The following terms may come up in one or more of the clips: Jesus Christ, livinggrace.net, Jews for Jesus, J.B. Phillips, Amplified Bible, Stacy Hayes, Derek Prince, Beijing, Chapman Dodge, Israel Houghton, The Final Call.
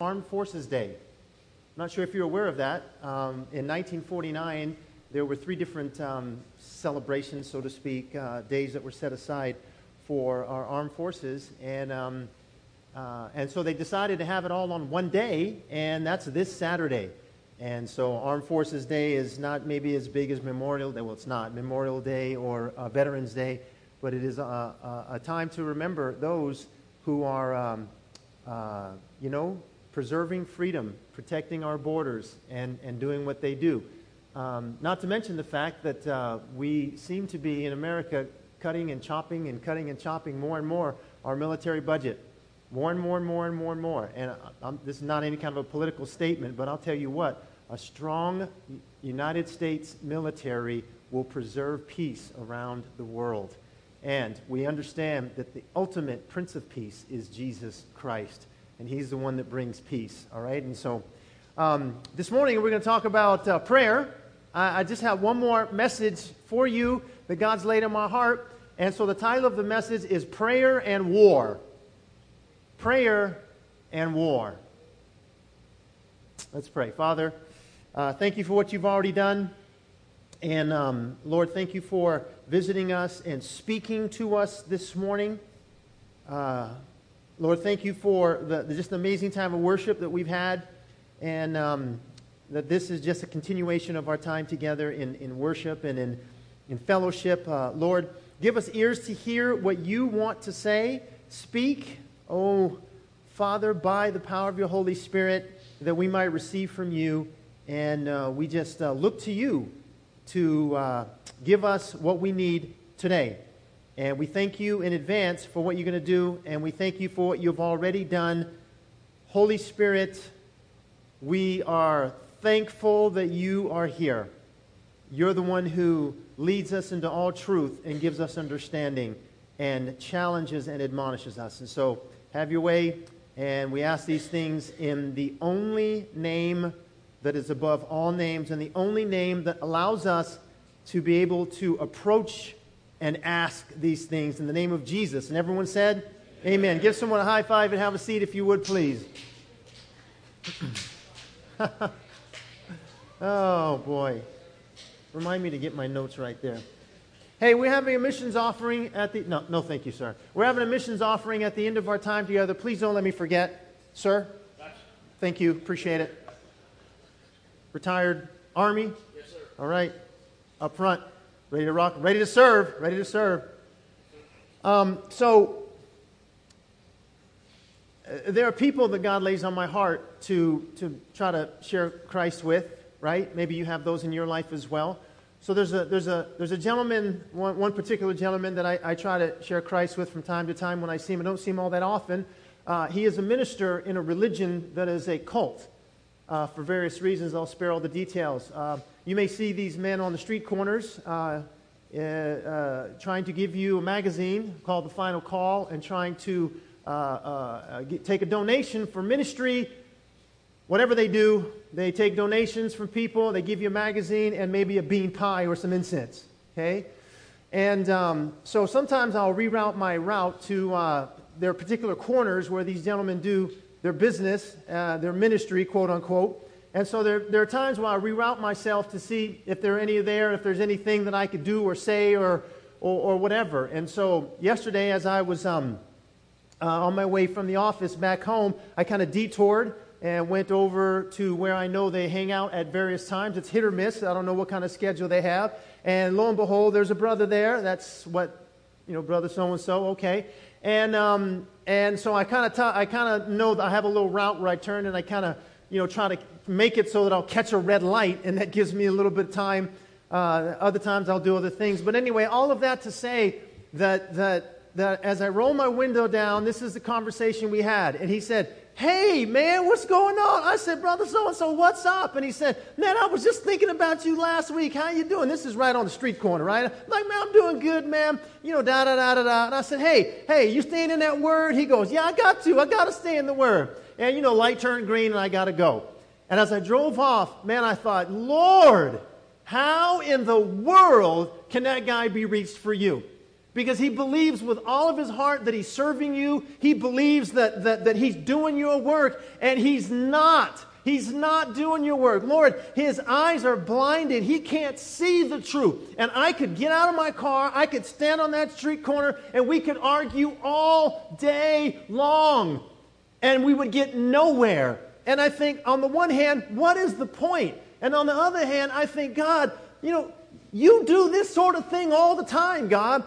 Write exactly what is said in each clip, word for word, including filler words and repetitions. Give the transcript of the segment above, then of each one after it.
Armed Forces Day. I'm not sure if you're aware of that. Um, in nineteen forty-nine, there were three different um, celebrations, so to speak, uh, days that were set aside for our armed forces. And um, uh, and so they decided to have it all on one day, and that's this Saturday. And so Armed Forces Day is not maybe as big as Memorial Day. Well, it's not Memorial Day or uh, Veterans Day, but it is a, a, a time to remember those who are, um, uh, you know, preserving freedom, protecting our borders, and, and doing what they do. Um, not to mention the fact that uh, we seem to be, in America, cutting and chopping and cutting and chopping more and more our military budget. More and more and more and more and more. And I'm, this is not any kind of a political statement, but I'll tell you what, a strong United States military will preserve peace around the world. And we understand that the ultimate Prince of Peace is Jesus Christ. And he's the one that brings peace, all right? And so um, this morning we're going to talk about uh, prayer. I, I just have one more message for you that God's laid in my heart. And so the title of the message is Prayer and War. Prayer and war. Let's pray. Father, uh, thank you for what you've already done. And um, Lord, thank you for visiting us and speaking to us this morning. Uh, Lord, thank you for the, the just amazing time of worship that we've had. And um, that this is just a continuation of our time together in, in worship and in, in fellowship. Uh, Lord, give us ears to hear what you want to say. Speak. Oh, Father, by the power of your Holy Spirit, that we might receive from you. And uh, we just uh, look to you to uh, give us what we need today. And we thank you in advance for what you're going to do. And we thank you for what you've already done. Holy Spirit, we are thankful that you are here. You're the one who leads us into all truth and gives us understanding and challenges and admonishes us. And so, have your way, and we ask these things in the only name that is above all names, and the only name that allows us to be able to approach and ask these things, in the name of Jesus. And everyone said, amen. amen. Give someone a high five and have a seat if you would, please. Oh, boy. Remind me to get my notes right there. Hey, we're having a missions offering at the... No, no, thank you, sir. We're having a missions offering at the end of our time together. Please don't let me forget. Sir? Thank you. Appreciate it. Retired Army? Yes, sir. All right. Up front. Ready to rock. Ready to serve. Ready to serve. Um, so, uh, there are people that God lays on my heart to, to try to share Christ with, right? Maybe you have those in your life as well. So there's a there's a there's a gentleman, one, one particular gentleman that I, I try to share Christ with from time to time when I see him. I don't see him all that often. Uh, he is a minister in a religion that is a cult. Uh, for various reasons, I'll spare all the details. Uh, you may see these men on the street corners uh, uh, uh, trying to give you a magazine called The Final Call and trying to uh, uh, get, take a donation for ministry. Whatever they do, they take donations from people, they give you a magazine and maybe a bean pie or some incense, okay? And um, so sometimes I'll reroute my route to uh, their particular corners where these gentlemen do their business, uh, their ministry, quote unquote. And so there, there are times where I reroute myself to see if there are any there, if there's anything that I could do or say or, or, or whatever. And so yesterday as I was um, uh, on my way from the office back home, I kind of detoured and went over to where I know they hang out at various times. It's hit or miss. I don't know what kind of schedule they have. And lo and behold, there's a brother there. That's what, you know, brother so-and-so, okay. And um, and so I kind of t- I kind of know that I have a little route where I turn and I kind of, you know, try to make it so that I'll catch a red light. And that gives me a little bit of time. Uh, other times I'll do other things. But anyway, all of that to say that that that as I roll my window down, this is the conversation we had. And he said, "Hey, man, what's going on?" I said, "Brother so-and-so, what's up?" And he said, "Man, I was just thinking about you last week. How you doing?" This is right on the street corner, right? I'm like, "Man, I'm doing good, man. You know, da-da-da-da-da." And I said, hey, hey, you staying in that word?" He goes, "Yeah, I got to. I got to stay in the word." And, you know, light turned green and I got to go. And as I drove off, man, I thought, Lord, how in the world can that guy be reached for you? because he believes with all of his heart that he's serving you. He believes that, that, that he's doing your work, and he's not. He's not doing your work. Lord, his eyes are blinded. He can't see the truth. And I could get out of my car. I could stand on that street corner, and we could argue all day long, and we would get nowhere. And I think, on the one hand, what is the point? And on the other hand, I think, God, you know, you do this sort of thing all the time, God.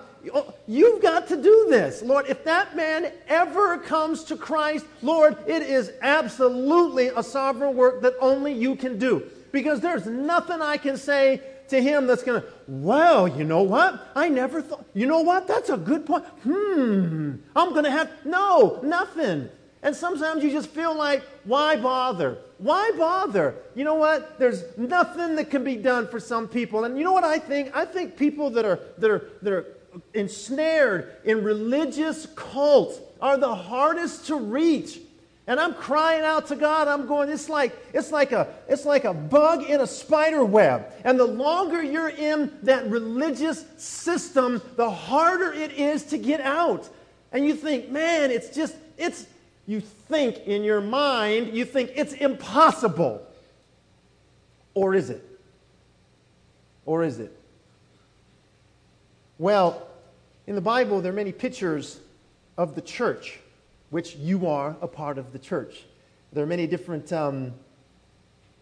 You've got to do this. Lord, if that man ever comes to Christ, Lord, it is absolutely a sovereign work that only you can do. Because there's nothing I can say to him that's going to, well, you know what? I never thought, you know what? That's a good point. Hmm, I'm going to have, no, nothing. And sometimes you just feel like, why bother? Why bother? You know what? There's nothing that can be done for some people. And you know what I think? I think people that are, that are, that are ensnared in religious cults are the hardest to reach. And I'm crying out to God. I'm going, it's like, it's like a, it's like a bug in a spider web. And the longer you're in that religious system, the harder it is to get out. And you think, man, it's just, it's, you think in your mind, you think it's impossible. Or is it? Or is it? Well, in the Bible, there are many pictures of the church, which you are a part of the church. There are many different um,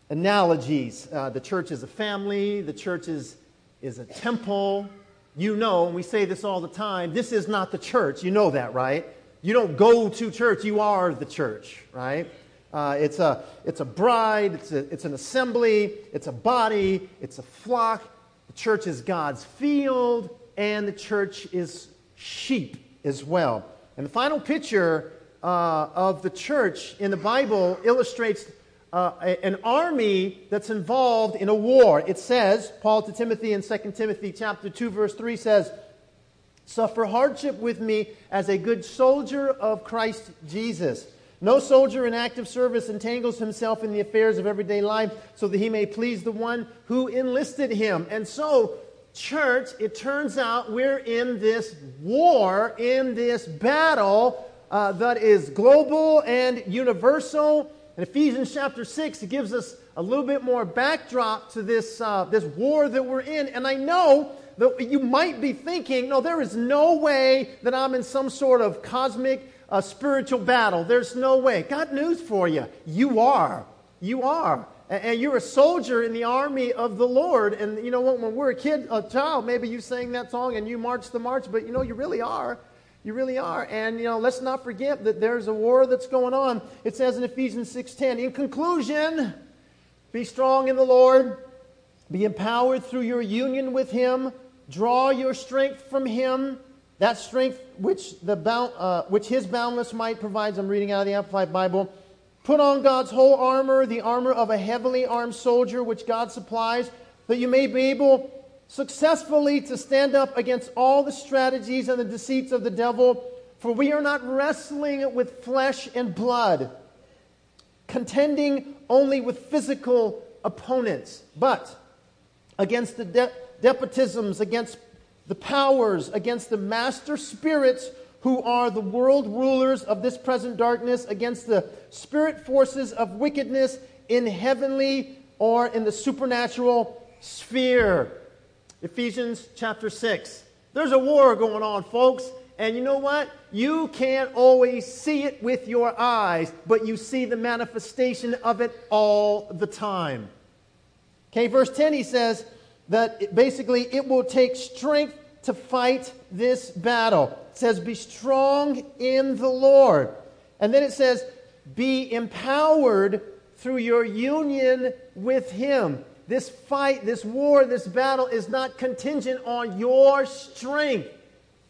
analogies. Uh, the church is a family. The church is, is a temple. You know, and we say this all the time, this is not the church. You know that, right? You don't go to church. You are the church, right? Uh, it's, a, it's a bride. It's, a, it's an assembly. It's a body. It's a flock. The church is God's field. And the church is sheep as well. And the final picture uh, of the church in the Bible illustrates uh, a, an army that's involved in a war. It says, Paul to Timothy in Second Timothy chapter two, verse three says, "Suffer hardship with me as a good soldier of Christ Jesus. No soldier in active service entangles himself in the affairs of everyday life so that he may please the one who enlisted him." And so, church, it turns out we're in this war, in this battle uh, that is global and universal. In Ephesians chapter six, it gives us a little bit more backdrop to this, uh, this war that we're in. And I know that you might be thinking, no, there is no way that I'm in some sort of cosmic uh, spiritual battle. There's no way. Got news for you. You are. You are. And you're a soldier in the army of the Lord. And you know what? When we're a kid, a child, maybe you sang that song and you marched the march. But you know, you really are. You really are. And you know, let's not forget that there's a war that's going on. It says in Ephesians six ten, "In conclusion, be strong in the Lord. Be empowered through your union with Him. Draw your strength from Him. That strength which the bound, uh, which His boundless might provides." I'm reading out of the Amplified Bible. "Put on God's whole armor, the armor of a heavily armed soldier, which God supplies, that you may be able successfully to stand up against all the strategies and the deceits of the devil. For we are not wrestling with flesh and blood, contending only with physical opponents, but against the de- despotisms, against the powers, against the master spirits, who are the world rulers of this present darkness, against the spirit forces of wickedness in heavenly or in the supernatural sphere." Ephesians chapter six. There's a war going on, folks. And you know what? You can't always see it with your eyes, but you see the manifestation of it all the time. Okay, verse ten, he says that basically it will take strength to fight this battle. It says, "Be strong in the Lord." And then it says, "Be empowered through your union with Him." This fight, this war, this battle is not contingent on your strength.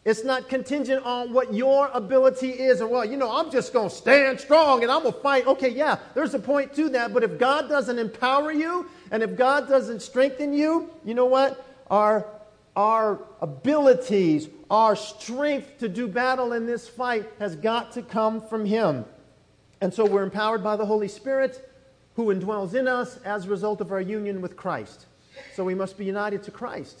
It's not contingent on what your ability is. And, well, you know, I'm just going to stand strong and I'm going to fight. Okay, yeah, there's a point to that. But if God doesn't empower you and if God doesn't strengthen you, you know what? Our Our abilities, our strength to do battle in this fight has got to come from Him. And so we're empowered by the Holy Spirit who indwells in us as a result of our union with Christ. So we must be united to Christ.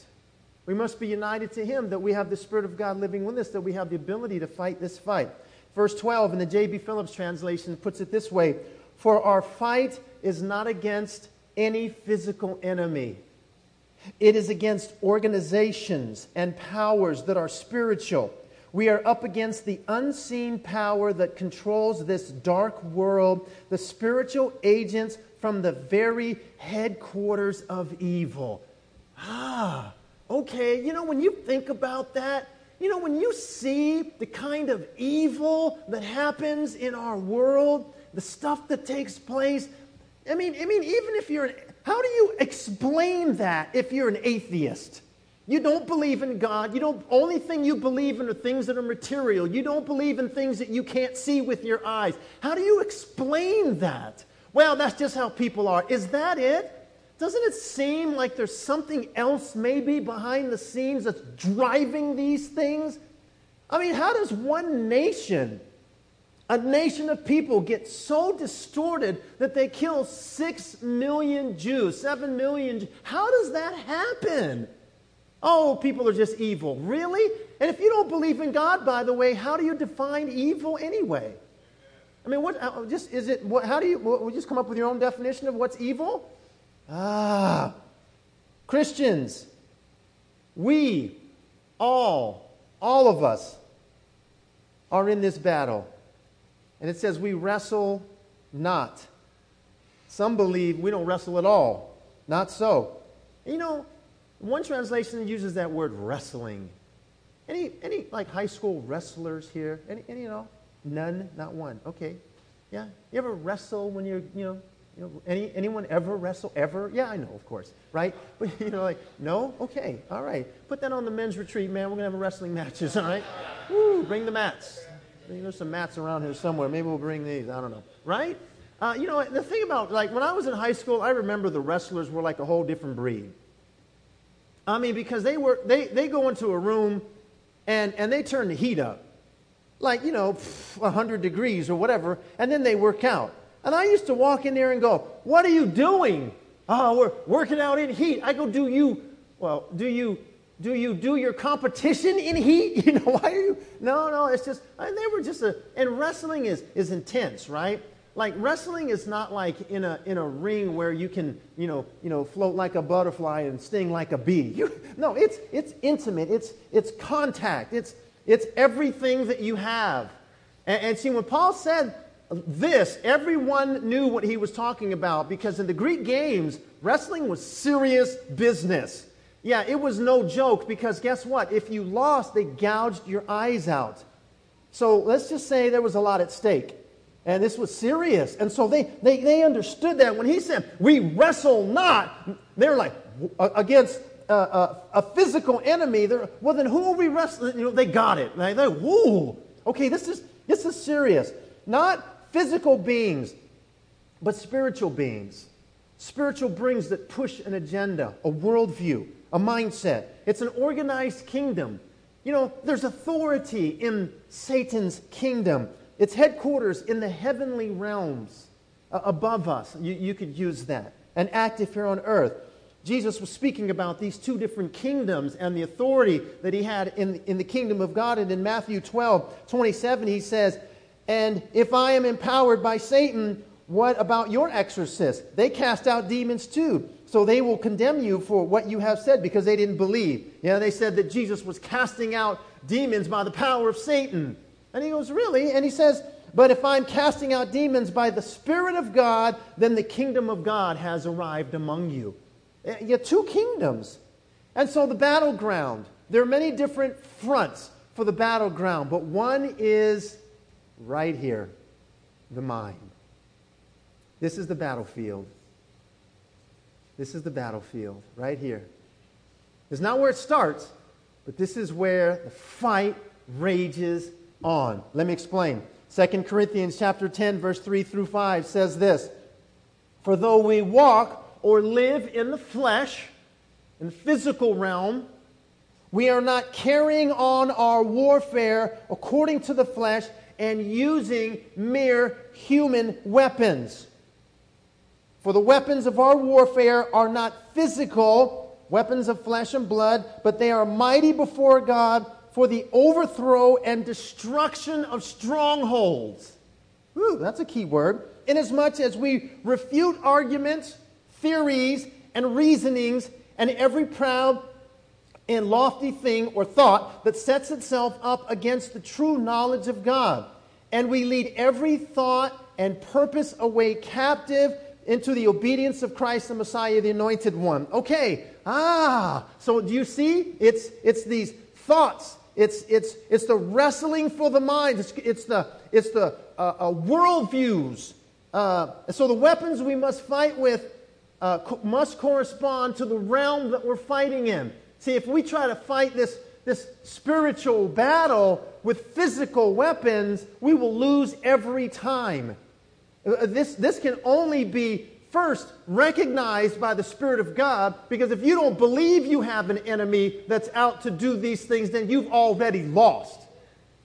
We must be united to Him, that we have the Spirit of God living with us, that we have the ability to fight this fight. Verse twelve in the J B Phillips translation puts it this way: "For our fight is not against any physical enemy. It is against organizations and powers that are spiritual. We are up against the unseen power that controls this dark world, the spiritual agents from the very headquarters of evil." Ah, okay, you know, when you think about that, you know, when you see the kind of evil that happens in our world, the stuff that takes place, I mean, I mean, even if you're an, how do you explain that if you're an atheist? You don't believe in God. You don't, only thing you believe in are things that are material. You don't believe in things that you can't see with your eyes. How do you explain that? Well, that's just how people are. Is that it? Doesn't it seem like there's something else maybe behind the scenes that's driving these things? I mean, how does one nation, a nation of people, get so distorted that they kill six million Jews, seven million? How does that happen? Oh, people are just evil. Really? And if you don't believe in God, by the way, how do you define evil anyway? I mean, what? Just is it? What, how do you? What, just come up with your own definition of what's evil? Ah, Christians, we, all, all of us are in this battle. And it says we wrestle not. Some believe we don't wrestle at all. Not so. You know, one translation uses that word wrestling. Any, any like high school wrestlers here? Any, any you know? None, not one. Okay. Yeah. You ever wrestle when you're, you know, You know, any anyone ever wrestle ever? Yeah, I know, of course, right? But you know, like, no, okay, all right. Put that on the men's retreat, man. We're gonna have a wrestling matches, all right? Woo! Bring the mats. There's some mats around here somewhere. Maybe we'll bring these. I don't know, right? Uh, you know, the thing about like when I was in high school, I remember the wrestlers were like a whole different breed. I mean, because they were they they go into a room, and and they turn the heat up, like you know, a hundred degrees or whatever, and then they work out. And I used to walk in there and go, "What are you doing? Oh, we're working out in heat." I go, "Do you, well, do you, do you do your competition in heat? You know, why are you?" No, no, it's just, and they were just a, and wrestling is, is intense, right? Like wrestling is not like in a, in a ring where you can, you know, you know, float like a butterfly and sting like a bee. You, no, it's, it's intimate. It's, it's contact. It's, it's everything that you have. And, and see, when Paul said this, everyone knew what he was talking about, because in the Greek games, wrestling was serious business. Yeah, it was no joke, because guess what? If you lost, they gouged your eyes out. So let's just say there was a lot at stake, and this was serious. And so they, they, they understood that. When he said, "We wrestle not," they're like, against uh, uh, a physical enemy. They're, well, then who are we wrestling? You know, they got it. Like, they're, whoa, okay, this is this is serious. Not physical beings, but spiritual beings. Spiritual beings that push an agenda, a worldview, a mindset. It's an organized kingdom. You know, there's authority in Satan's kingdom. Its headquarters in the heavenly realms uh, above us. You, you could use that. And act if you're on earth. Jesus was speaking about these two different kingdoms and the authority that he had in, in the kingdom of God. And in Matthew twelve twenty-seven, he says, "And if I am empowered by Satan, what about your exorcists? They cast out demons too. So they will condemn you for what you have said, because they didn't believe." Yeah, they said that Jesus was casting out demons by the power of Satan. And he goes, "Really?" And he says, "But if I'm casting out demons by the Spirit of God, then the kingdom of God has arrived among you." Yeah, two kingdoms. And so the battleground, there are many different fronts for the battleground, but one is right here, the mind. This is the battlefield. This is the battlefield, right here. It's not where it starts, but this is where the fight rages on. Let me explain. Second Corinthians chapter ten, verse three through five says this: "For though we walk or live in the flesh, in the physical realm, we are not carrying on our warfare according to the flesh, and using mere human weapons. For the weapons of our warfare are not physical, weapons of flesh and blood, but they are mighty before God for the overthrow and destruction of strongholds. Ooh, that's a key word. Inasmuch as we refute arguments, theories, and reasonings, and every proud and lofty thing or thought that sets itself up against the true knowledge of God. And we lead every thought and purpose away captive into the obedience of Christ the Messiah, the Anointed One. Okay, ah, so do you see? It's it's these thoughts. It's it's it's the wrestling for the mind. It's it's the it's the uh, uh, worldviews. Uh, so the weapons we must fight with uh, co- must correspond to the realm that we're fighting in. See, if we try to fight this, this spiritual battle with physical weapons, we will lose every time. This, this can only be first recognized by the Spirit of God, because if you don't believe you have an enemy that's out to do these things, then you've already lost.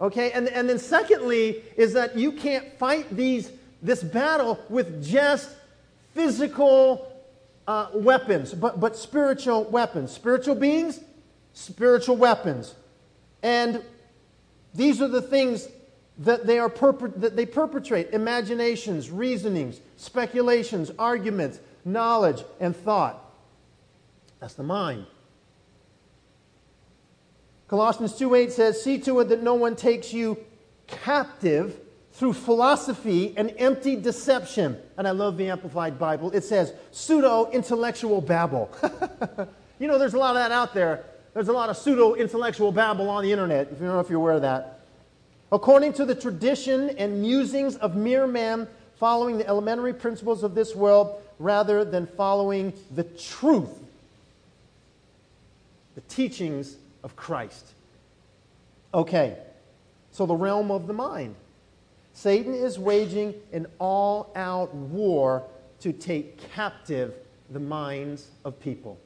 Okay? And, and then secondly is that you can't fight these this battle with just physical Uh, weapons, but but spiritual weapons, spiritual beings, spiritual weapons, and these are the things that they are perpe- that they perpetrate: imaginations, reasonings, speculations, arguments, knowledge, and thought. That's the mind. Colossians two eight says, "See to it that no one takes you captive through philosophy and empty deception." And I love the Amplified Bible. It says, pseudo-intellectual babble. You know, there's a lot of that out there. There's a lot of pseudo-intellectual babble on the internet, if you don't know if you're aware of that. According to the tradition and musings of mere men, following the elementary principles of this world, rather than following the truth, the teachings of Christ. Okay, so the realm of the mind. Satan is waging an all-out war to take captive the minds of people.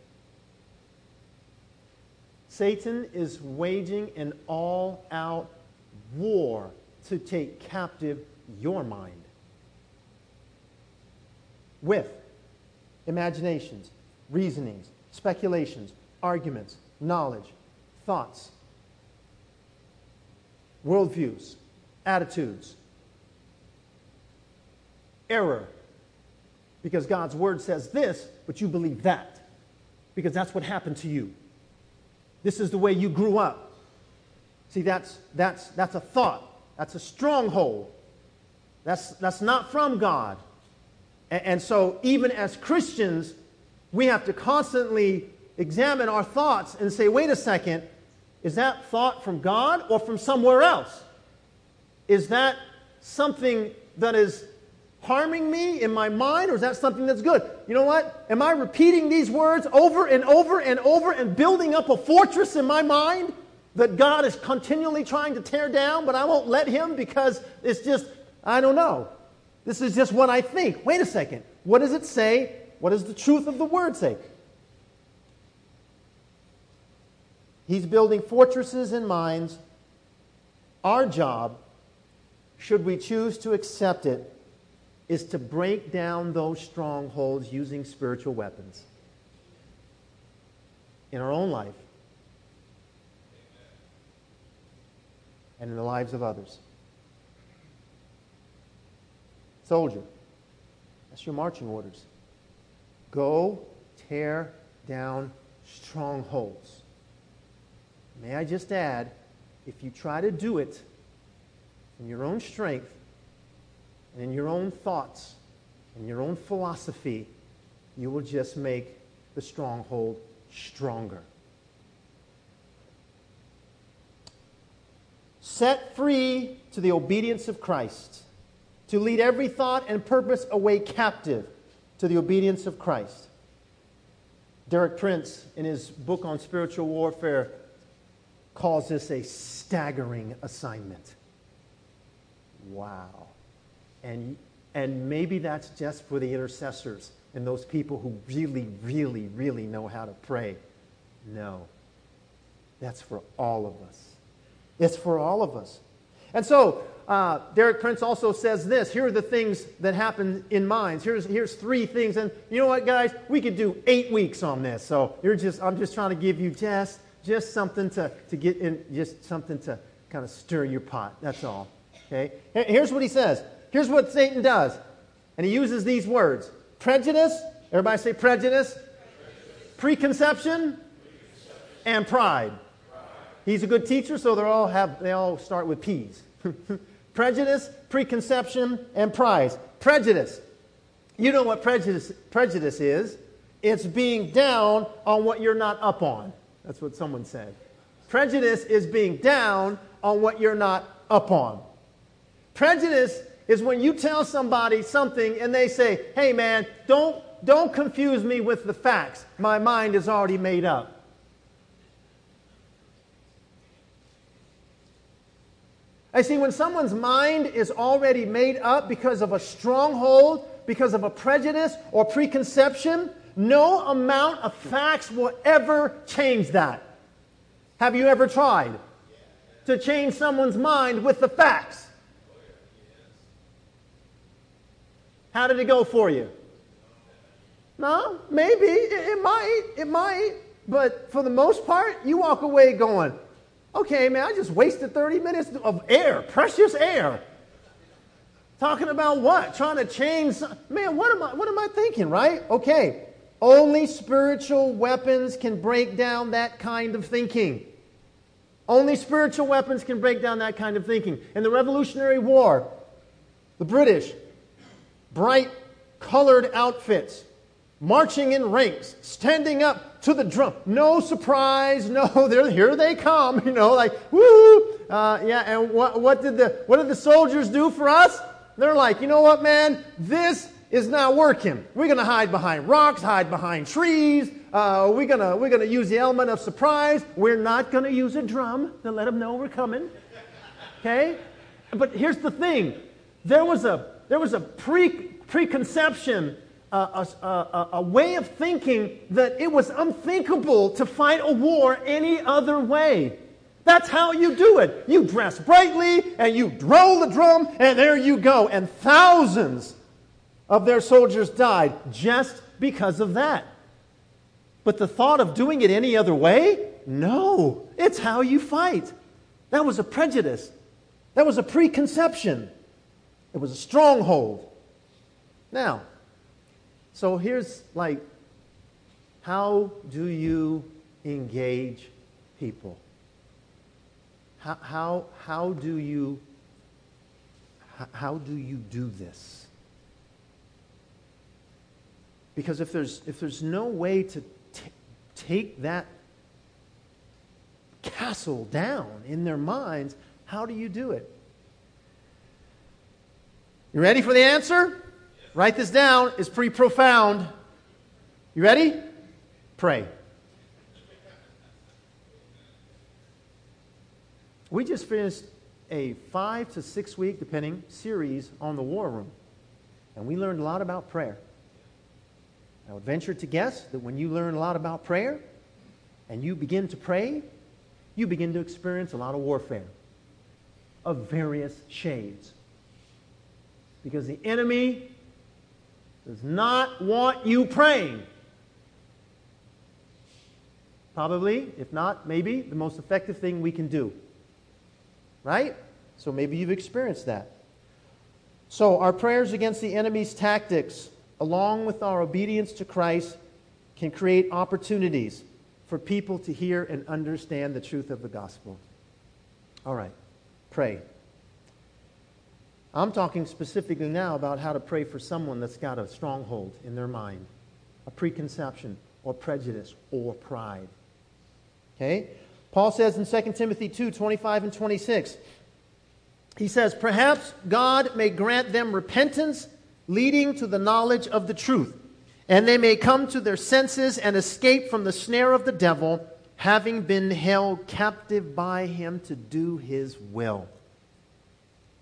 Satan is waging an all-out war to take captive your mind with imaginations, reasonings, speculations, arguments, knowledge, thoughts, worldviews, attitudes, error, because God's word says this, but you believe that, because that's what happened to you. This is the way you grew up. See, that's that's that's a thought. That's a stronghold. That's that's not from God. And, and so, even as Christians, we have to constantly examine our thoughts and say, "Wait a second, is that thought from God or from somewhere else? Is that something that is harming me in my mind, or is that something that's good? You know what? Am I repeating these words over and over and over and building up a fortress in my mind that God is continually trying to tear down, but I won't let him because it's just, I don't know. This is just what I think. Wait a second. What does it say? What does the truth of the word say?" He's building fortresses in minds. Our job, should we choose to accept it, is to break down those strongholds using spiritual weapons in our own life and in the lives of others. Soldier, that's your marching orders. Go tear down strongholds. May I just add, if you try to do it in your own strength, and in your own thoughts, in your own philosophy, you will just make the stronghold stronger. Set free to the obedience of Christ, to lead every thought and purpose away captive to the obedience of Christ. Derek Prince, in his book on spiritual warfare, calls this a staggering assignment. Wow. And and maybe that's just for the intercessors and those people who really, really, really know how to pray. No. That's for all of us. It's for all of us. And so uh, Derek Prince also says this. Here are the things that happen in minds. Here's here's three things. And you know what, guys? We could do eight weeks on this. So you're just I'm just trying to give you just just something to, to get in, just something to kind of stir your pot. That's all. Okay? Here's what he says. Here's what Satan does. And he uses these words. Prejudice. Everybody say prejudice. prejudice. Preconception. Preconception. And pride. pride. He's a good teacher, so they all have they all start with P's. Prejudice, preconception, and pride. Prejudice. You know what prejudice prejudice is? It's being down on what you're not up on. That's what someone said. Prejudice is being down on what you're not up on. Prejudice is when you tell somebody something and they say, hey man, don't don't confuse me with the facts. My mind is already made up. I see, when someone's mind is already made up because of a stronghold, because of a prejudice or preconception, no amount of facts will ever change that. Have you ever tried to change someone's mind with the facts? How did it go for you? No, maybe. It, it might. It might. But for the most part, you walk away going, okay, man, I just wasted thirty minutes of air, precious air. Talking about what? Trying to change. Some, man, what am I, what am I thinking, right? Okay, only spiritual weapons can break down that kind of thinking. Only spiritual weapons can break down that kind of thinking. In the Revolutionary War, the British, bright colored outfits, marching in ranks, standing up to the drum. No surprise, no, they're, here they come, you know, like, woo-hoo. Uh, yeah, and what, what, did the, what did the soldiers do for us? They're like, you know what, man, this is not working. We're going to hide behind rocks, hide behind trees. Uh, we're going we're gonna use the element of surprise. We're not going to use a drum to let them know we're coming, okay? But here's the thing. There was a, there was a pre, preconception A, a, a, a way of thinking that it was unthinkable to fight a war any other way. That's how you do it. You dress brightly and you roll the drum and there you go. And thousands of their soldiers died just because of that. But the thought of doing it any other way? No, it's how you fight. That was a prejudice. That was a preconception. It was a stronghold. Now, so here's, like, how do you engage people? How, how, how do you, how do you do this? Because if there's, if there's no way to t- take that castle down in their minds, how do you do it? You ready for the answer? Write this down. It's pretty profound. You ready? Pray. We just finished a five to six week, depending, series on the war room. And we learned a lot about prayer. I would venture to guess that when you learn a lot about prayer and you begin to pray, you begin to experience a lot of warfare of various shades. Because the enemy does not want you praying. Probably, if not, maybe, the most effective thing we can do. Right? So maybe you've experienced that. So our prayers against the enemy's tactics, along with our obedience to Christ, can create opportunities for people to hear and understand the truth of the gospel. All right. Pray. I'm talking specifically now about how to pray for someone that's got a stronghold in their mind, a preconception or prejudice or pride. Okay? Paul says in Second Timothy two, twenty-five and twenty-six, he says, perhaps God may grant them repentance leading to the knowledge of the truth, and they may come to their senses and escape from the snare of the devil, having been held captive by him to do his will.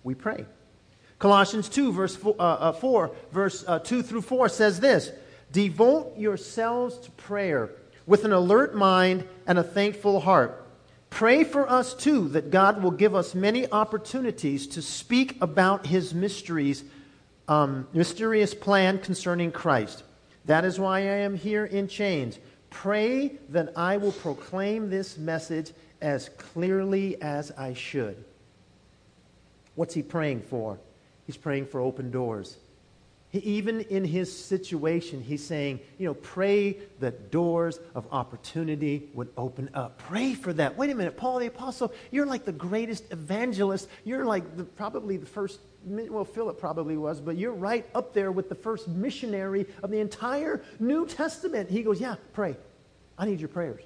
We pray. Colossians two, verse four, uh, four verse uh, two through four says this, devote yourselves to prayer with an alert mind and a thankful heart. Pray for us too that God will give us many opportunities to speak about His mysteries, um, mysterious plan concerning Christ. That is why I am here in chains. Pray that I will proclaim this message as clearly as I should. What's he praying for? He's praying for open doors. He, even in his situation, he's saying, you know, pray that doors of opportunity would open up. Pray for that. Wait a minute, Paul the Apostle, you're like the greatest evangelist. You're like the, probably the first, well, Philip probably was, but you're right up there with the first missionary of the entire New Testament. He goes, yeah, pray. I need your prayers.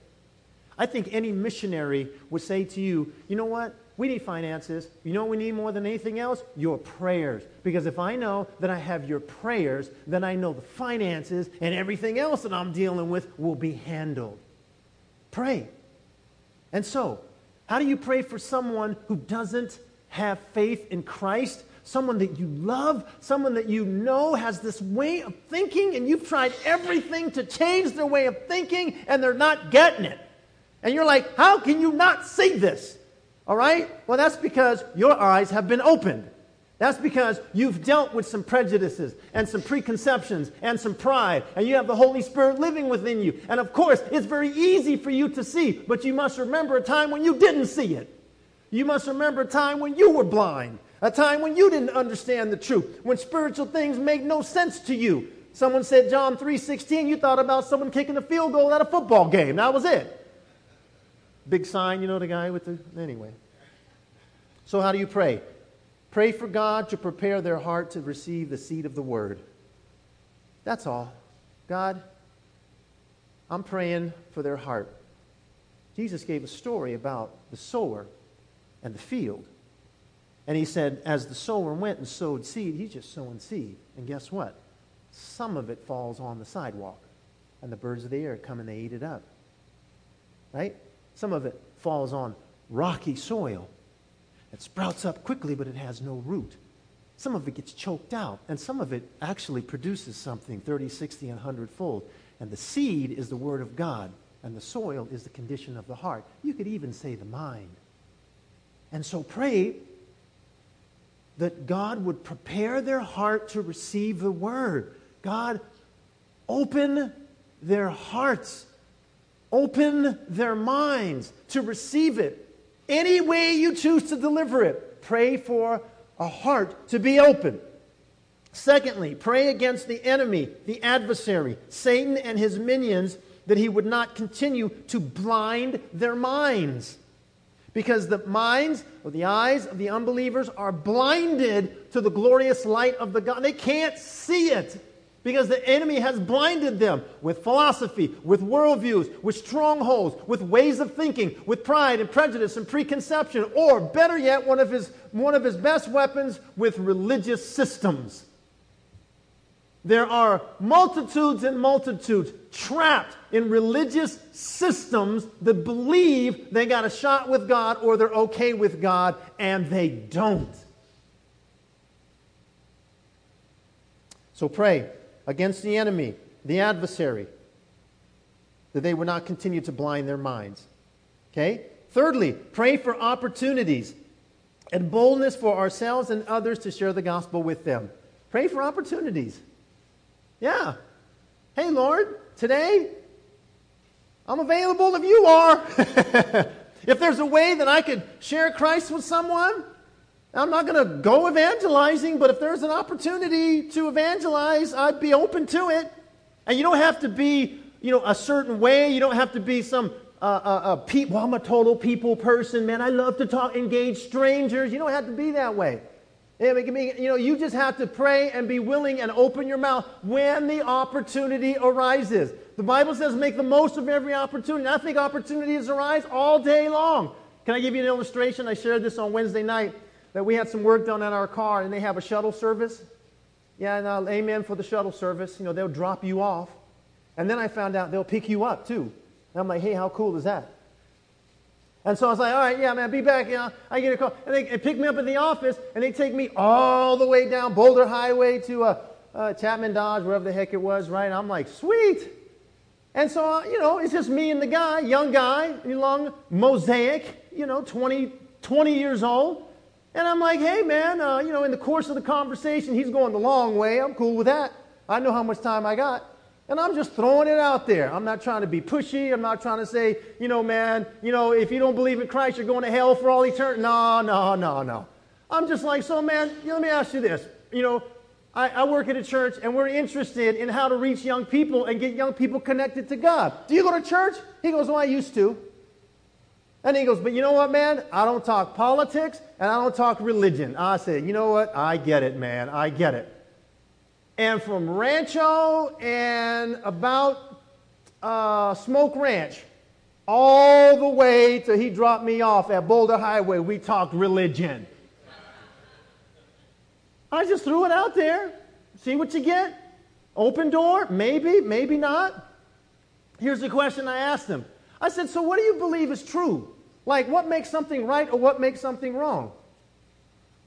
I think any missionary would say to you, you know what? We need finances. You know what we need more than anything else? Your prayers. Because if I know that I have your prayers, then I know the finances and everything else that I'm dealing with will be handled. Pray. And so, how do you pray for someone who doesn't have faith in Christ? Someone that you love, someone that you know has this way of thinking, and you've tried everything to change their way of thinking, and they're not getting it. And you're like, how can you not see this? All right? Well, that's because your eyes have been opened. That's because you've dealt with some prejudices and some preconceptions and some pride, and you have the Holy Spirit living within you. And of course, it's very easy for you to see, but you must remember a time when you didn't see it. You must remember a time when you were blind, a time when you didn't understand the truth, when spiritual things made no sense to you. Someone said John three sixteen, you thought about someone kicking a field goal at a football game. That was it. Big sign, you know, the guy with the... Anyway. So how do you pray? Pray for God to prepare their heart to receive the seed of the word. That's all. God, I'm praying for their heart. Jesus gave a story about the sower and the field. And he said, as the sower went and sowed seed, he's just sowing seed. And guess what? Some of it falls on the sidewalk. And the birds of the air come and they eat it up. Right? Some of it falls on rocky soil. It sprouts up quickly, but it has no root. Some of it gets choked out, and some of it actually produces something, thirty, sixty, and one hundred fold. And the seed is the word of God, and the soil is the condition of the heart. You could even say the mind. And so pray that God would prepare their heart to receive the word. God, open their hearts. Open their minds to receive it. Any way you choose to deliver it, pray for a heart to be open. Secondly, pray against the enemy, the adversary, Satan and his minions, that he would not continue to blind their minds. Because the minds or the eyes of the unbelievers are blinded to the glorious light of the God. They can't see it. Because the enemy has blinded them with philosophy, with worldviews, with strongholds, with ways of thinking, with pride and prejudice and preconception, or better yet, one of his, one of his best weapons, with religious systems. There are multitudes and multitudes trapped in religious systems that believe they got a shot with God or they're okay with God, and they don't. So pray against the enemy, the adversary, that they would not continue to blind their minds. Okay? Thirdly, pray for opportunities and boldness for ourselves and others to share the gospel with them. Pray for opportunities. Yeah. Hey, Lord, today I'm available if you are. If there's a way that I could share Christ with someone, I'm not going to go evangelizing, but if there's an opportunity to evangelize, I'd be open to it. And you don't have to be, you know, a certain way. You don't have to be some, uh, uh, uh, pe- well, I'm a total people person, man. I love to talk, engage strangers. You don't have to be that way. It can be, you know, you just have to pray and be willing and open your mouth when the opportunity arises. The Bible says make the most of every opportunity. I think opportunities arise all day long. Can I give you an illustration? I shared this on Wednesday night. That we had some work done on our car, and they have a shuttle service. Yeah, and I'll amen for the shuttle service. You know, they'll drop you off. And then I found out they'll pick you up, too. And I'm like, hey, how cool is that? And so I was like, all right, yeah, man, be back. You know, I get a call. And they, they pick me up at the office, and they take me all the way down Boulder Highway to uh, uh, Chapman Dodge, wherever the heck it was, right? And I'm like, sweet. And so, you know, it's just me and the guy, young guy, long mosaic, you know, twenty, twenty years old. And I'm like, hey, man, uh, you know, in the course of the conversation, he's going the long way. I'm cool with that. I know how much time I got. And I'm just throwing it out there. I'm not trying to be pushy. I'm not trying to say, you know, man, you know, if you don't believe in Christ, you're going to hell for all eternity. No, no, no, no. I'm just like, so, man, you know, let me ask you this. You know, I, I work at a church, and we're interested in how to reach young people and get young people connected to God. Do you go to church? He goes, well, I used to. And he goes, but you know what, man? I don't talk politics, and I don't talk religion. I said, you know what? I get it, man. I get it. And from Rancho and about uh, Smoke Ranch, all the way till he dropped me off at Boulder Highway, we talked religion. I just threw it out there. See what you get. Open door, maybe, maybe not. Here's the question I asked him. I said, so what do you believe is true? Like, what makes something right or what makes something wrong?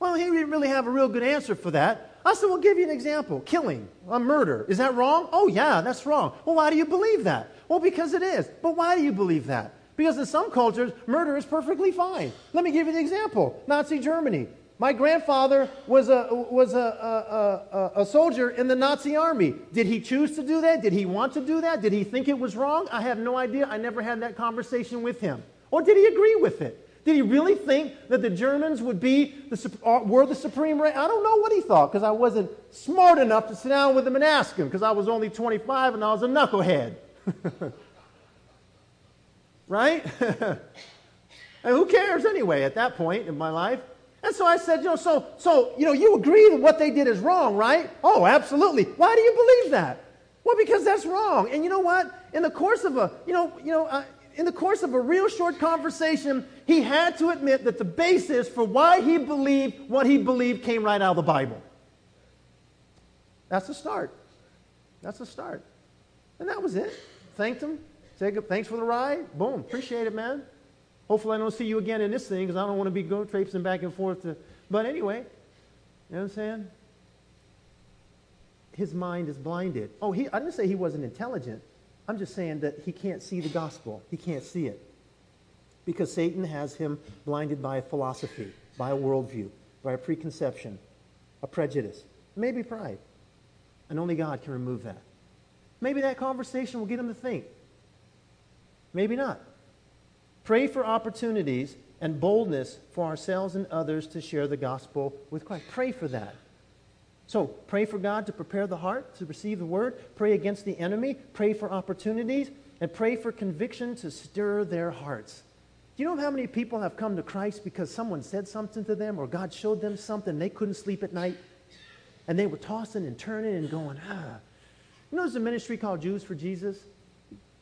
Well, he didn't really have a real good answer for that. I said, well, give you an example. Killing, a murder. Is that wrong? Oh, yeah, that's wrong. Well, why do you believe that? Well, because it is. But why do you believe that? Because in some cultures, murder is perfectly fine. Let me give you the example. Nazi Germany. My grandfather was a, was a, a, a, a soldier in the Nazi army. Did he choose to do that? Did he want to do that? Did he think it was wrong? I have no idea. I never had that conversation with him. Or did he agree with it? Did he really think that the Germans would be the, were the supreme race? I don't know what he thought, because I wasn't smart enough to sit down with him and ask him, because I was only twenty-five and I was a knucklehead. Right? And who cares anyway at that point in my life? And so I said, you know, so, so you know, you agree that what they did is wrong, right? Oh, absolutely. Why do you believe that? Well, because that's wrong. And you know what? In the course of a, you know, you know, uh, in the course of a real short conversation, he had to admit that the basis for why he believed what he believed came right out of the Bible. That's a start. That's a start. And that was it. Thanked him. Said, thanks for the ride. Boom. Appreciate it, man. Hopefully I don't see you again in this thing, because I don't want to be going traipsing back and forth. To, but anyway, you know what I'm saying? His mind is blinded. Oh, he, I didn't say he wasn't intelligent. I'm just saying that he can't see the gospel. He can't see it. Because Satan has him blinded by a philosophy, by a worldview, by a preconception, a prejudice, maybe pride. And only God can remove that. Maybe that conversation will get him to think. Maybe not. Pray for opportunities and boldness for ourselves and others to share the gospel with Christ. Pray for that. So pray for God to prepare the heart to receive the word. Pray against the enemy. Pray for opportunities. And pray for conviction to stir their hearts. Do you know how many people have come to Christ because someone said something to them or God showed them something? They couldn't sleep at night. And they were tossing and turning and going, ah. You know, there's a ministry called Jews for Jesus.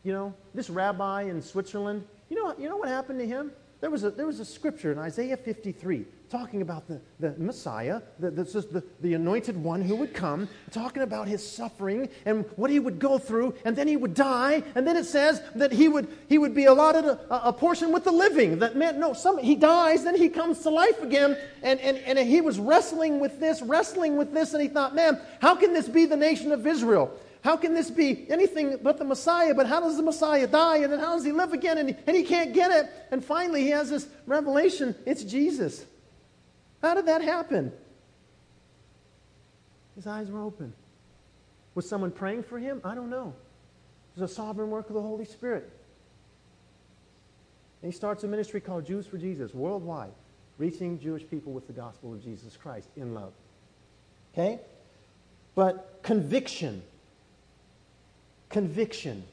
You know, this rabbi in Switzerland. You know, you know what happened to him? There was a, there was a scripture in Isaiah fifty-three talking about the, the Messiah, the, the, the anointed one who would come, talking about his suffering and what he would go through, and then he would die, and then it says that he would, he would be allotted a, a portion with the living. That meant, no, some, he dies, then he comes to life again, and, and, and he was wrestling with this, wrestling with this, and he thought, man, how can this be the nation of Israel? How can this be anything but the Messiah? But how does the Messiah die? And then how does he live again? And, and he can't get it. And finally, he has this revelation. It's Jesus. How did that happen? His eyes were open. Was someone praying for him? I don't know. It was a sovereign work of the Holy Spirit. And he starts a ministry called Jews for Jesus, worldwide, reaching Jewish people with the gospel of Jesus Christ in love. Okay? But conviction. Conviction.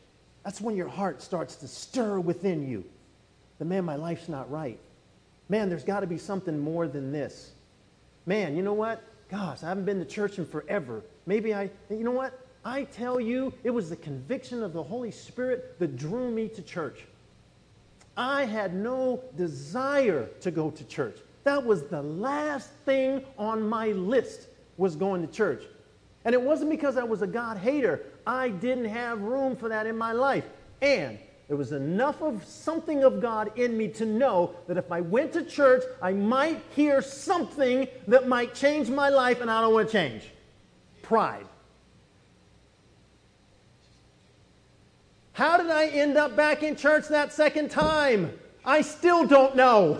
That's when your heart starts to stir within you. The man, my life's not right. Man, there's got to be something more than this. Man, you know what? Gosh, I haven't been to church in forever. Maybe I, you know what? I tell you, it was the conviction of the Holy Spirit that drew me to church. I had no desire to go to church. That was the last thing on my list, was going to church. And it wasn't because I was a God hater. I didn't have room for that in my life. And there was enough of something of God in me to know that if I went to church, I might hear something that might change my life, and I don't want to change. Pride. How did I end up back in church that second time? I still don't know.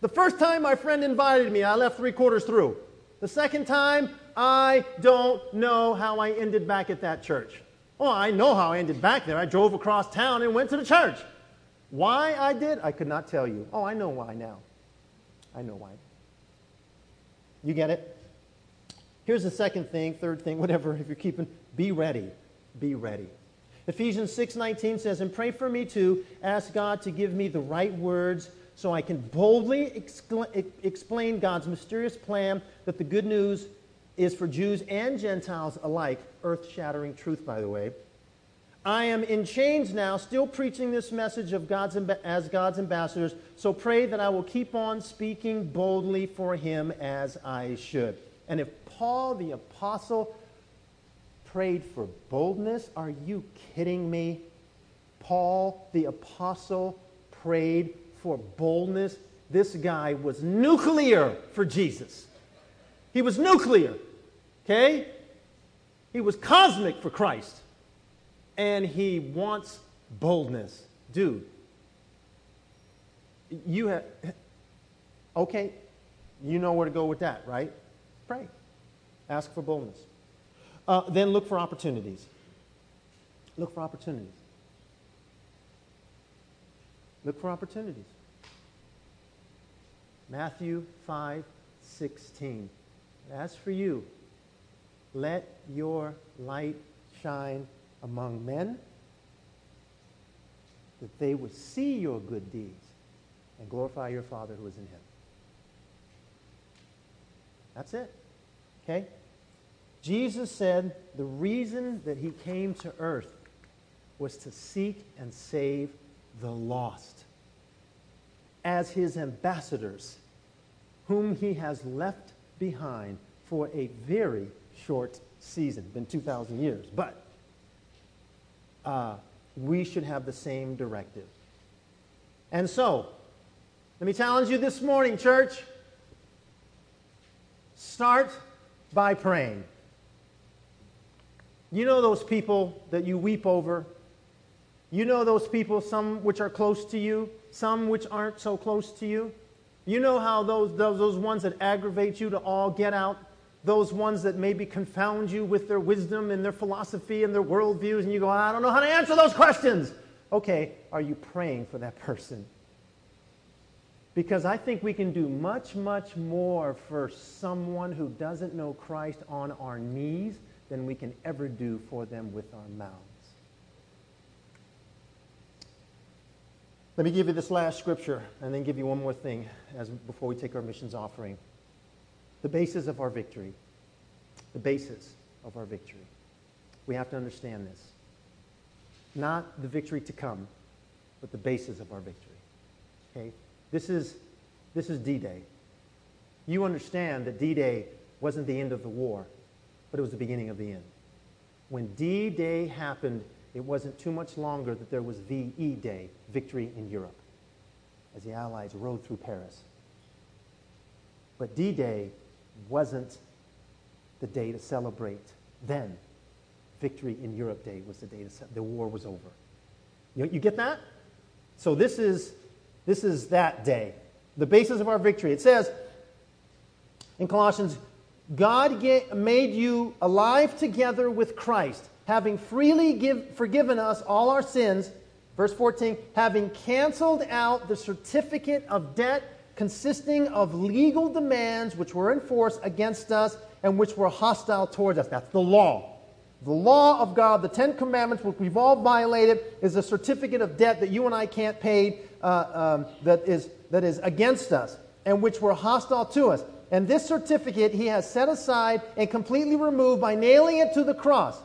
The first time my friend invited me, I left three quarters through. The second time, I don't know how I ended back at that church. Oh, I know how I ended back there. I drove across town and went to the church. Why I did, I could not tell you. Oh, I know why now. I know why. You get it? Here's the second thing, third thing, whatever, if you're keeping, be ready. Be ready. Ephesians six nineteen says, and pray for me too, ask God to give me the right words so I can boldly excla- explain God's mysterious plan that the good news is for Jews and Gentiles alike, earth-shattering truth, by the way. I am in chains now, still preaching this message of God's as God's ambassadors, so pray that I will keep on speaking boldly for him as I should. And if Paul the apostle prayed for boldness, are you kidding me? Paul the apostle prayed for boldness. This guy was nuclear for Jesus. He was nuclear, okay? He was cosmic for Christ. And he wants boldness. Dude, you have, okay, you know where to go with that, right? Pray. Ask for boldness. Uh, then look for opportunities. Look for opportunities. Look for opportunities. Matthew five sixteen. As for you, let your light shine among men, that they would see your good deeds and glorify your Father who is in heaven. That's it. Okay? Jesus said the reason that he came to earth was to seek and save the lost as his ambassadors, whom he has left behind for a very short season, been two thousand years, but Uh, we should have the same directive. And so, let me challenge you this morning, church. Start by praying. You know those people that you weep over. You know those people, some which are close to you, some which aren't so close to you. You know how those, those, those ones that aggravate you to all get out, those ones that maybe confound you with their wisdom and their philosophy and their worldviews, and you go, I don't know how to answer those questions. Okay, are you praying for that person? Because I think we can do much, much more for someone who doesn't know Christ on our knees than we can ever do for them with our mouths. Let me give you this last scripture and then give you one more thing as before we take our missions offering. The basis of our victory. The basis of our victory. We have to understand this. Not the victory to come, but the basis of our victory. Okay? This is, this is D-Day. You understand that D-Day wasn't the end of the war, but it was the beginning of the end. When D-Day happened, it wasn't too much longer that there was V E Day, victory in Europe, as the Allies rode through Paris. But D-Day wasn't the day to celebrate then. Victory in Europe Day was the day to se- the war was over. You, you get that? So this is, this is that day, the basis of our victory. It says in Colossians, God get, made you alive together with Christ, having freely give, forgiven us all our sins. Verse fourteen, having canceled out the certificate of debt consisting of legal demands which were in force against us and which were hostile towards us. That's the law. The law of God, the Ten Commandments, which we've all violated, is a certificate of debt that you and I can't pay uh, um, that is that is against us and which were hostile to us. And this certificate he has set aside and completely removed by nailing it to the cross.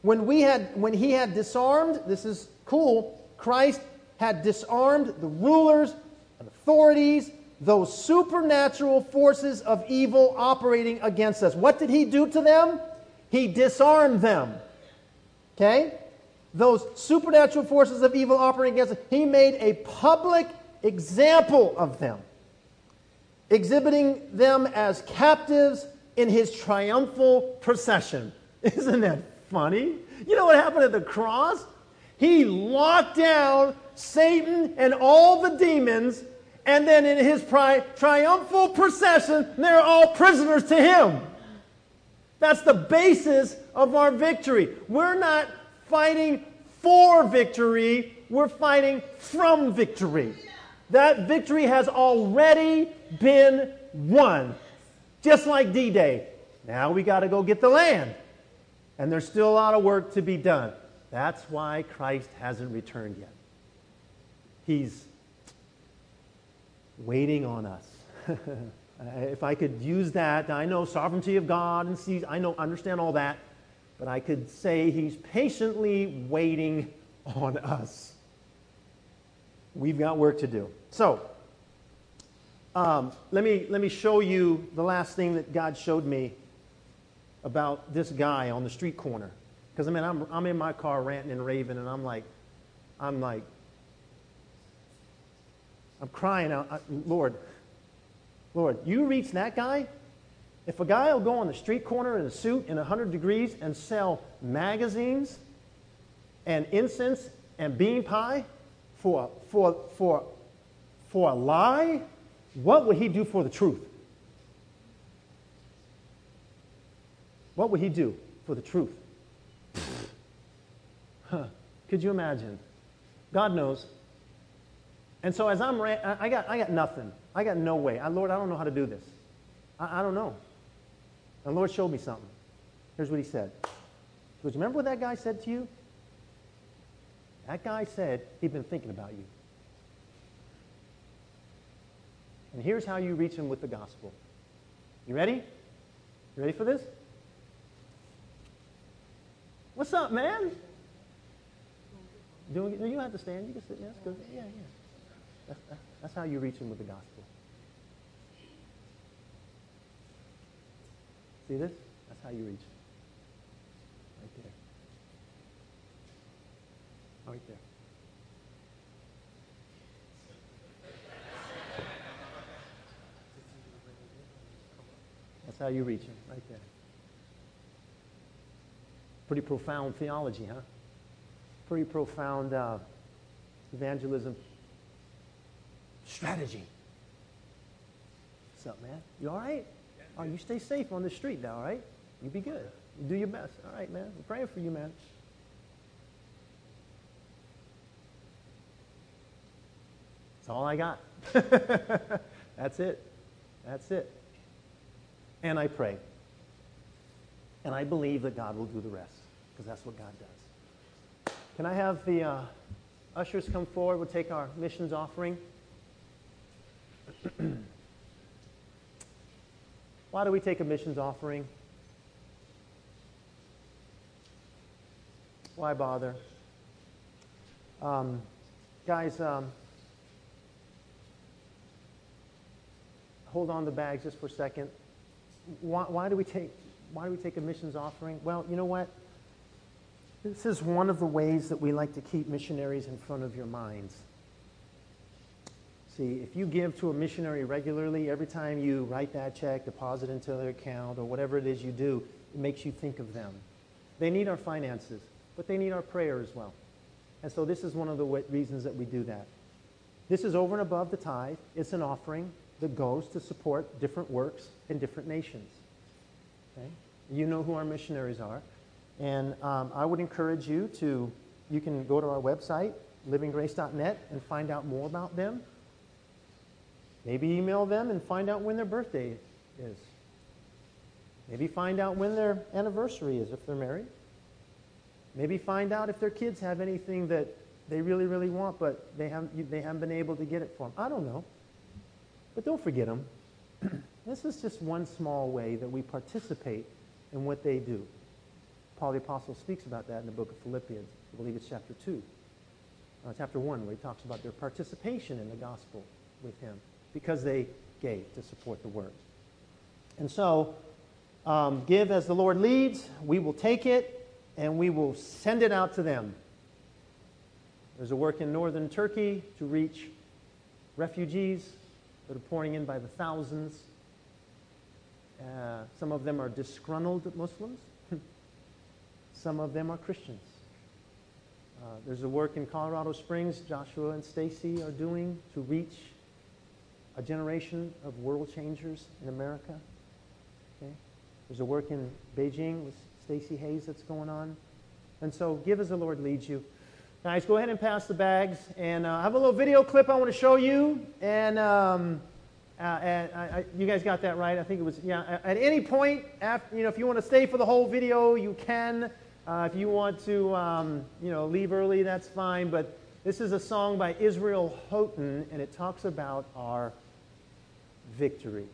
When we had when he had disarmed, this is cool, Christ had disarmed the rulers and authorities, those supernatural forces of evil operating against us. What did he do to them? He disarmed them. Okay? Those supernatural forces of evil operating against us, he made a public example of them, exhibiting them as captives in his triumphal procession. Isn't that funny? You know what happened at the cross? He locked down Satan and all the demons, and then in his tri- triumphal procession, they're all prisoners to him. That's the basis of our victory. We're not fighting for victory, we're fighting from victory. That victory has already been won. Just like D-Day. Now we got to go get the land. And there's still a lot of work to be done. That's why Christ hasn't returned yet. He's waiting on us. If I could use that, I know sovereignty of God and sees, I know, understand all that, but I could say he's patiently waiting on us. We've got work to do. So, um, let me let me show you the last thing that God showed me about this guy on the street corner. Because I mean, I'm I'm in my car ranting and raving, and I'm like, I'm like, I'm crying out, I, Lord, Lord, you reach that guy. If a guy will go on the street corner in a suit in one hundred degrees and sell magazines and incense and bean pie for for for for a lie, what would he do for the truth? What would he do for the truth? Huh. Could you imagine? God knows. And so as I'm, ran- I got, I got nothing. I got no way. I, Lord, I don't know how to do this. I, I don't know. And Lord showed me something. Here's what he said. He goes, remember what that guy said to you? That guy said he'd been thinking about you. And here's how you reach him with the gospel. You ready? You ready for this? What's up, man? Doing, you don't have to stand. You can sit. Yes, good. Yeah, yeah. That's, that's, that's how you reach him with the gospel. See this? That's how you reach him. Right there. Right there. That's how you reach him, right there. Pretty profound theology, huh? Pretty profound uh, evangelism strategy. What's up, man? You all right? Oh, you stay safe on the street now, all right? You be good. You do your best. All right, man. I'm praying for you, man. All I got. That's it. That's it. And I pray. And I believe that God will do the rest, because that's what God does. Can I have the uh, ushers come forward? We'll take our missions offering. Why do we take a missions offering? Why bother? Um, guys, um, hold on to the bags just for a second. Why, why do we take why do we take a missions offering? Well, you know what? This is one of the ways that we like to keep missionaries in front of your minds. See, if you give to a missionary regularly, every time you write that check, deposit into their account, or whatever it is you do, it makes you think of them. They need our finances, but they need our prayer as well. And so this is one of the w- reasons that we do that. This is over and above the tithe. It's an offering that goes to support different works in different nations. Okay? You know who our missionaries are. And um, I would encourage you to, you can go to our website, living grace dot net, and find out more about them. Maybe email them and find out when their birthday is. Maybe find out when their anniversary is if they're married. Maybe find out if their kids have anything that they really, really want, but they haven't, they haven't been able to get it for them. I don't know. But don't forget them. This is just one small way that we participate in what they do. Paul the Apostle speaks about that in the book of Philippians. I believe it's chapter two. Uh, chapter one, where he talks about their participation in the gospel with him because they gave to support the work. And so, um, give as the Lord leads. We will take it and we will send it out to them. There's a work in northern Turkey to reach refugees that are pouring in by the thousands. Uh, some of them are disgruntled Muslims. Some of them are Christians. Uh, there's a work in Colorado Springs Joshua and Stacy are doing to reach a generation of world changers in America. Okay? There's a work in Beijing with Stacy Hayes that's going on. And so give as the Lord leads you. Guys, go ahead and pass the bags. And uh, I have a little video clip I want to show you. And, um, uh, and I, I, you guys got that right. I think it was, yeah. At any point, after, you know, if you want to stay for the whole video, you can. Uh, if you want to, um, you know, leave early, that's fine. But this is a song by Israel Houghton, and it talks about our victory.